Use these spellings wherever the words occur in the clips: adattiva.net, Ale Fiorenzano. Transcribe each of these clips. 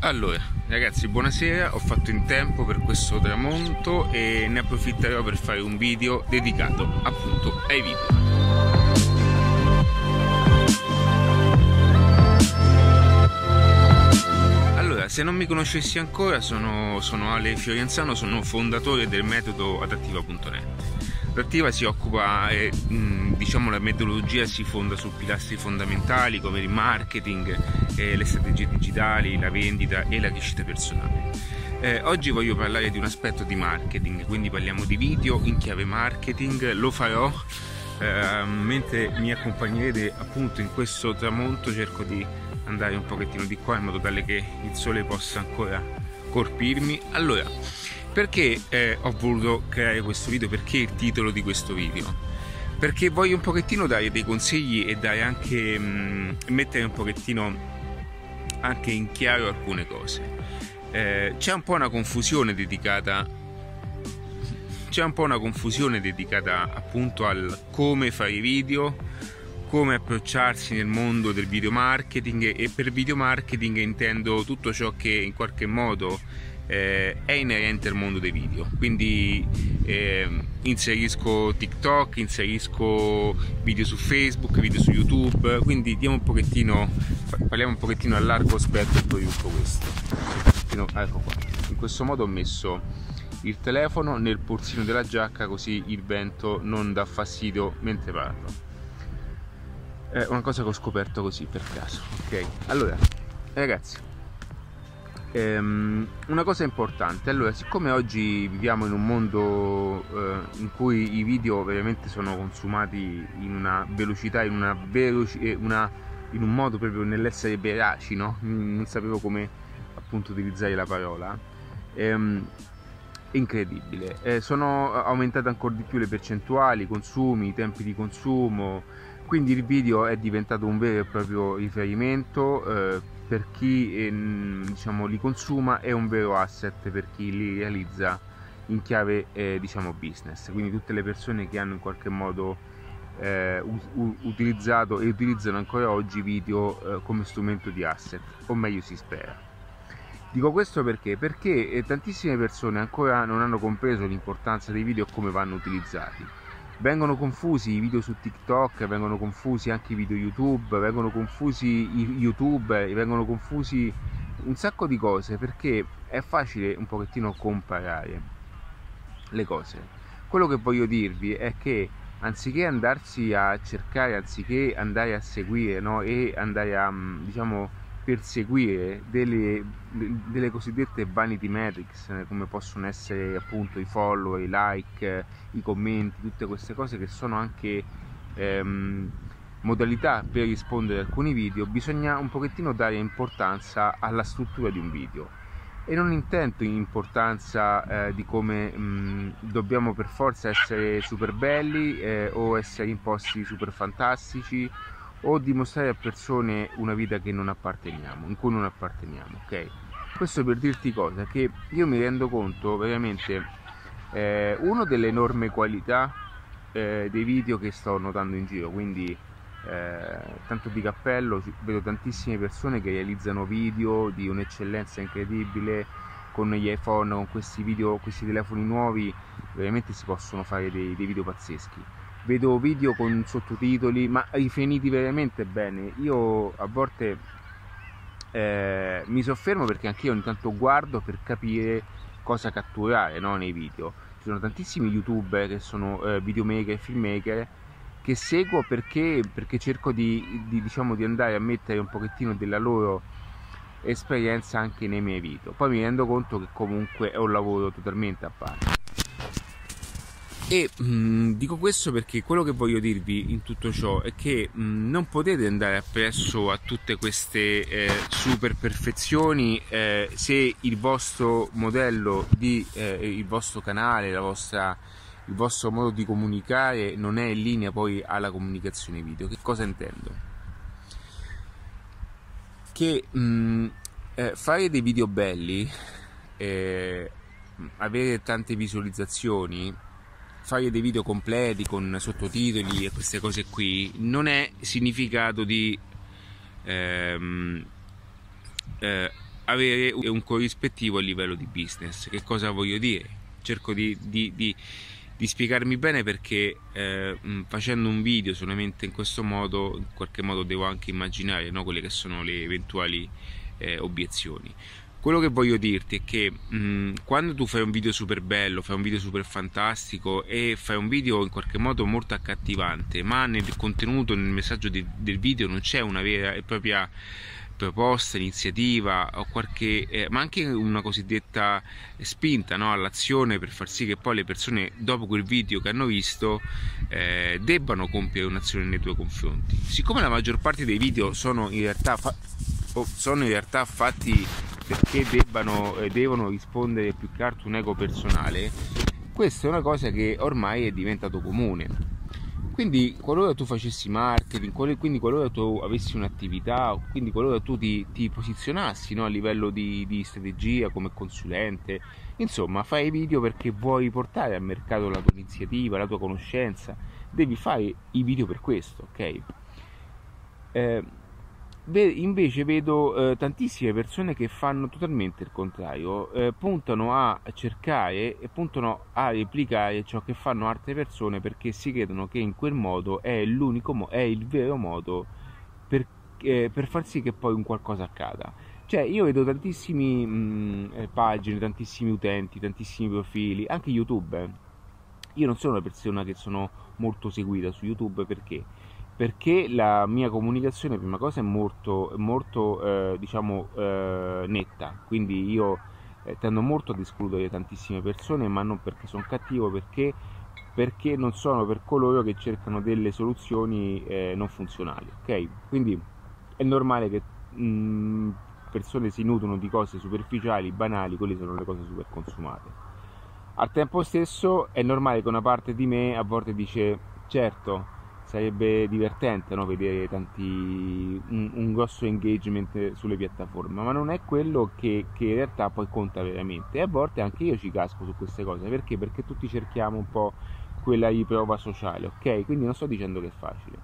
Allora ragazzi, buonasera, ho fatto in tempo per questo tramonto e ne approfitterò per fare un video dedicato appunto ai video. Se non mi conoscessi ancora, sono Ale Fiorenzano, sono fondatore del metodo adattiva.net. Adattiva si occupa, diciamo la metodologia si fonda su pilastri fondamentali come il marketing, le strategie digitali, la vendita e la crescita personale. Oggi voglio parlare di un aspetto di marketing, quindi parliamo di video in chiave marketing. Lo farò mentre mi accompagnerete appunto in questo tramonto. Cerco di andare un pochettino di qua in modo tale che il sole possa ancora colpirmi. Allora, perché ho voluto creare questo video? Perché il titolo di questo video? Perché voglio un pochettino dare dei consigli e dare anche mettere un pochettino anche in chiaro alcune cose. C'è un po' una confusione dedicata appunto al come fare video, come approcciarsi nel mondo del video marketing, e per video marketing intendo tutto ciò che in qualche modo è inerente al mondo dei video, quindi inserisco TikTok, inserisco video su Facebook, video su YouTube, quindi parliamo un pochettino a largo spettro e poi tutto questo. Ecco qua, in questo modo ho messo il telefono nel polsino della giacca così il vento non dà fastidio mentre parlo. È una cosa che ho scoperto così per caso, ok? Allora ragazzi, una cosa importante. Allora, siccome oggi viviamo in un mondo in cui i video veramente sono consumati in una velocità, in un modo proprio nell'essere veraci, no? Non sapevo come appunto utilizzare la parola. Incredibile, sono aumentate ancora di più le percentuali, i consumi, i tempi di consumo, quindi il video è diventato un vero e proprio riferimento per chi diciamo li consuma, è un vero asset per chi li realizza in chiave diciamo business, quindi tutte le persone che hanno in qualche modo utilizzato e utilizzano ancora oggi video come strumento di asset, o meglio si spera. Dico questo perché tantissime persone ancora non hanno compreso l'importanza dei video e come vanno utilizzati. Vengono confusi i video su TikTok, vengono confusi anche i video YouTube, vengono confusi i YouTuber, vengono confusi un sacco di cose perché è facile un pochettino comparare le cose. Quello che voglio dirvi è che anziché andarsi a cercare, anziché andare a seguire, no? E andare a, diciamo, perseguire delle cosiddette vanity metrics, come possono essere appunto i follow, i like, i commenti, tutte queste cose che sono anche modalità per rispondere a alcuni video, bisogna un pochettino dare importanza alla struttura di un video. E non intendo importanza di come dobbiamo per forza essere super belli o essere in posti super fantastici, o dimostrare a persone una vita che non apparteniamo, in cui non apparteniamo, ok? Questo per dirti cosa, che io mi rendo conto veramente una delle enormi qualità dei video che sto notando in giro, quindi tanto di cappello, vedo tantissime persone che realizzano video di un'eccellenza incredibile con gli iPhone, con questi video, questi telefoni nuovi, veramente si possono fare dei video pazzeschi. Vedo video con sottotitoli, ma rifiniti veramente bene. Io a volte mi soffermo perché anch'io ogni tanto guardo per capire cosa catturare, no, nei video. Ci sono tantissimi youtuber che sono videomaker, filmmaker, che seguo perché cerco diciamo di andare a mettere un pochettino della loro esperienza anche nei miei video. Poi mi rendo conto che comunque è un lavoro totalmente a parte. E dico questo perché quello che voglio dirvi in tutto ciò è che non potete andare appresso a tutte queste super perfezioni se il vostro modello di il vostro canale, il vostro modo di comunicare non è in linea poi alla comunicazione video. Che cosa intendo? Che fare dei video belli, avere tante visualizzazioni, fare dei video completi con sottotitoli e queste cose qui non è significato di avere un corrispettivo a livello di business. Che cosa voglio dire? Cerco di spiegarmi bene, perché facendo un video solamente in questo modo, in qualche modo devo anche immaginare, no, quelle che sono le eventuali obiezioni. Quello che voglio dirti è che quando tu fai un video super bello, fai un video super fantastico e fai un video in qualche modo molto accattivante, ma nel contenuto, nel messaggio del video non c'è una vera e propria proposta, iniziativa o qualche ma anche una cosiddetta spinta, no, all'azione, per far sì che poi le persone, dopo quel video che hanno visto, debbano compiere un'azione nei tuoi confronti. Siccome la maggior parte dei video sono in realtà fatti perché devono rispondere più che altro un ego personale, questa è una cosa che ormai è diventato comune. Quindi qualora tu facessi marketing, quindi qualora tu avessi un'attività, quindi qualora tu ti posizionassi, no, a livello di strategia come consulente, insomma fai video perché vuoi portare al mercato la tua iniziativa, la tua conoscenza, devi fare i video per questo, ok? Invece vedo tantissime persone che fanno totalmente il contrario, puntano a cercare e puntano a replicare ciò che fanno altre persone, perché si credono che in quel modo è l'unico modo, è il vero modo per far sì che poi un qualcosa accada. Cioè io vedo tantissime pagine, tantissimi utenti, tantissimi profili, anche YouTube. Io non sono una persona che sono molto seguita su YouTube, perché la mia comunicazione, prima cosa, è molto netta, quindi io tendo molto ad escludere tantissime persone, ma non perché sono cattivo, perché non sono per coloro che cercano delle soluzioni non funzionali, ok? Quindi è normale che persone si nutrono di cose superficiali, banali, quelle sono le cose super consumate. Al tempo stesso è normale che una parte di me a volte dice: certo, sarebbe divertente, no, vedere un grosso engagement sulle piattaforme, ma non è quello che in realtà poi conta veramente. E a volte anche io ci casco su queste cose, perché tutti cerchiamo un po' quella riprova sociale, ok? Quindi non sto dicendo che è facile,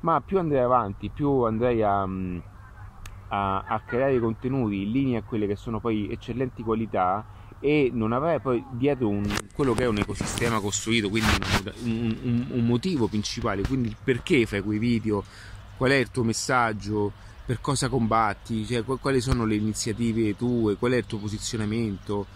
ma più andrei avanti, più andrei a creare contenuti in linea a quelle che sono poi eccellenti qualità, e non avrai poi dietro quello che è un ecosistema costruito, quindi un motivo principale, quindi il perché fai quei video, qual è il tuo messaggio, per cosa combatti, cioè quali sono le iniziative tue, qual è il tuo posizionamento.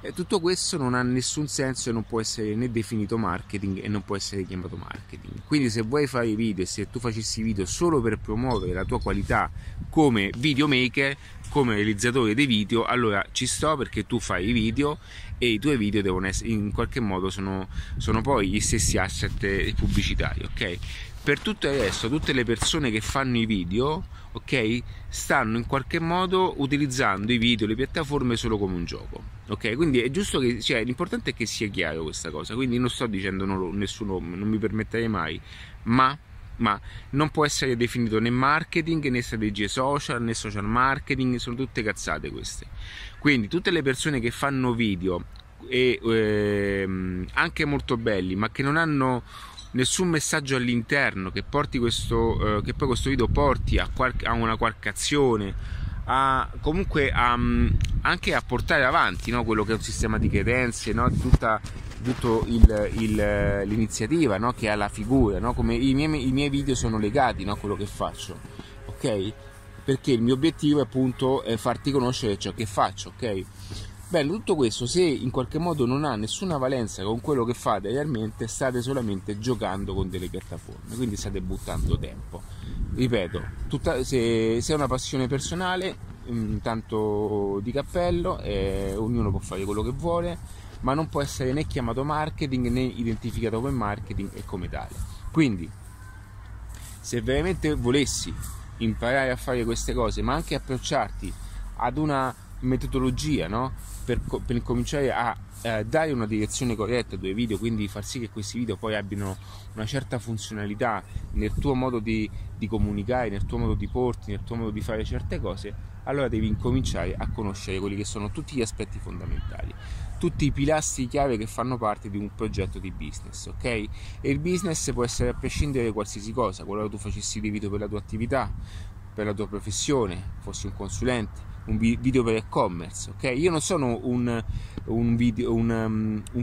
E tutto questo non ha nessun senso e non può essere né definito marketing e non può essere chiamato marketing. Quindi se vuoi fare video, e se tu facessi video solo per promuovere la tua qualità come videomaker, come realizzatore dei video, allora ci sto, perché tu fai i video e i tuoi video devono essere, in qualche modo sono poi gli stessi asset pubblicitari, ok? Per tutto il resto, tutte le persone che fanno i video, ok, stanno in qualche modo utilizzando i video, le piattaforme solo come un gioco, ok? Quindi è giusto che, cioè, l'importante è che sia chiaro questa cosa. Quindi non sto dicendo nessuno, non mi permetterei mai, ma non può essere definito né marketing, né strategie social, né social marketing, sono tutte cazzate queste. Quindi tutte le persone che fanno video e anche molto belli, ma che non hanno nessun messaggio all'interno che porti questo che poi questo video porti a una qualche azione, anche a portare avanti, no, quello che è un sistema di credenze, no, tutto l'iniziativa, no, che ha la figura, no, come i miei video sono legati, no, a quello che faccio, ok? Perché il mio obiettivo, appunto, è farti conoscere ciò che faccio, ok? Bello, tutto questo, se in qualche modo non ha nessuna valenza con quello che fate realmente, state solamente giocando con delle piattaforme, quindi state buttando tempo. Ripeto, se è una passione personale, tanto di cappello, ognuno può fare quello che vuole, ma non può essere né chiamato marketing né identificato come marketing e come tale. Quindi, se veramente volessi imparare a fare queste cose, ma anche approcciarti ad una metodologia, no? Per cominciare a dare una direzione corretta ai tuoi video, quindi far sì che questi video poi abbiano una certa funzionalità nel tuo modo di comunicare, nel tuo modo di porti, nel tuo modo di fare certe cose, allora devi incominciare a conoscere quelli che sono tutti gli aspetti fondamentali, tutti i pilastri chiave che fanno parte di un progetto di business, ok? E il business può essere a prescindere da qualsiasi cosa, qualora tu facessi dei video per la tua attività, per la tua professione, fossi un consulente, un video per e-commerce, ok? Io non sono un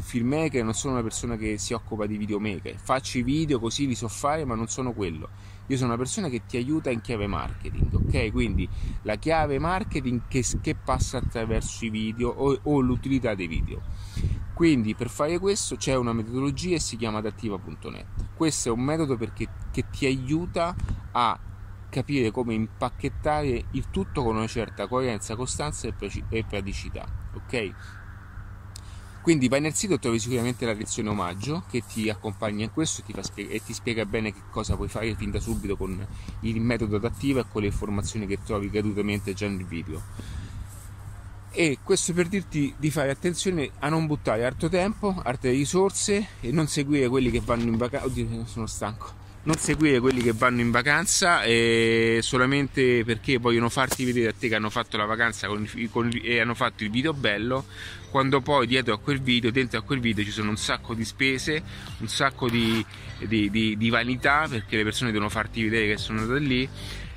filmmaker, non sono una persona che si occupa di videomaker, faccio i video così, li so fare, ma non sono quello. Io sono una persona che ti aiuta in chiave marketing, ok? Quindi la chiave marketing che passa attraverso i video o l'utilità dei video. Quindi per fare questo c'è una metodologia e si chiama adattiva.net. Questo è un metodo che ti aiuta a capire come impacchettare il tutto con una certa coerenza, costanza e praticità, ok? Quindi vai nel sito e trovi sicuramente la lezione omaggio che ti accompagna in questo e ti spiega bene che cosa puoi fare fin da subito con il metodo adattivo e con le informazioni che trovi gratuitamente già nel video. E questo per dirti di fare attenzione a non buttare altro tempo, altre risorse e non seguire quelli che vanno in vacanza. Oddio, sono stanco. Non seguire quelli che vanno in vacanza solamente perché vogliono farti vedere a te che hanno fatto la vacanza e hanno fatto il video bello, quando poi dentro a quel video ci sono un sacco di spese, un sacco di vanità, perché le persone devono farti vedere che sono andate lì,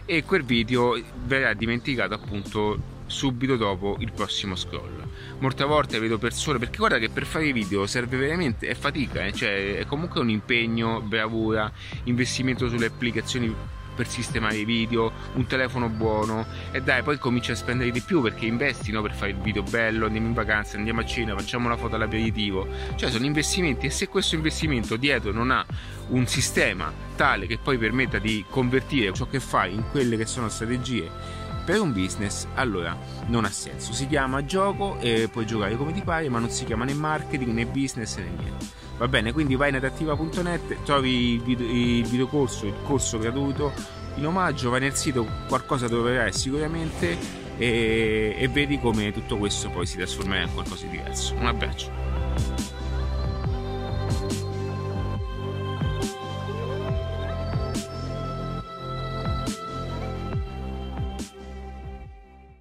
e quel video verrà dimenticato appunto subito dopo il prossimo scroll. Molte volte vedo persone, perché guarda che per fare i video serve veramente, è fatica, cioè è comunque un impegno, bravura, investimento sulle applicazioni per sistemare i video, un telefono buono, e dai, poi cominci a spendere di più perché investi, no, per fare il video bello, andiamo in vacanza, andiamo a cena, facciamo una foto all'aperitivo, cioè sono investimenti, e se questo investimento dietro non ha un sistema tale che poi permetta di convertire ciò che fai in quelle che sono strategie per un business, allora non ha senso. Si chiama gioco e puoi giocare come ti pare, ma non si chiama né marketing né business né niente, va bene? Quindi vai in adattiva.net, trovi il videocorso, il corso gratuito in omaggio, vai nel sito, qualcosa troverai sicuramente e vedi come tutto questo poi si trasformerà in qualcosa di diverso. Un abbraccio.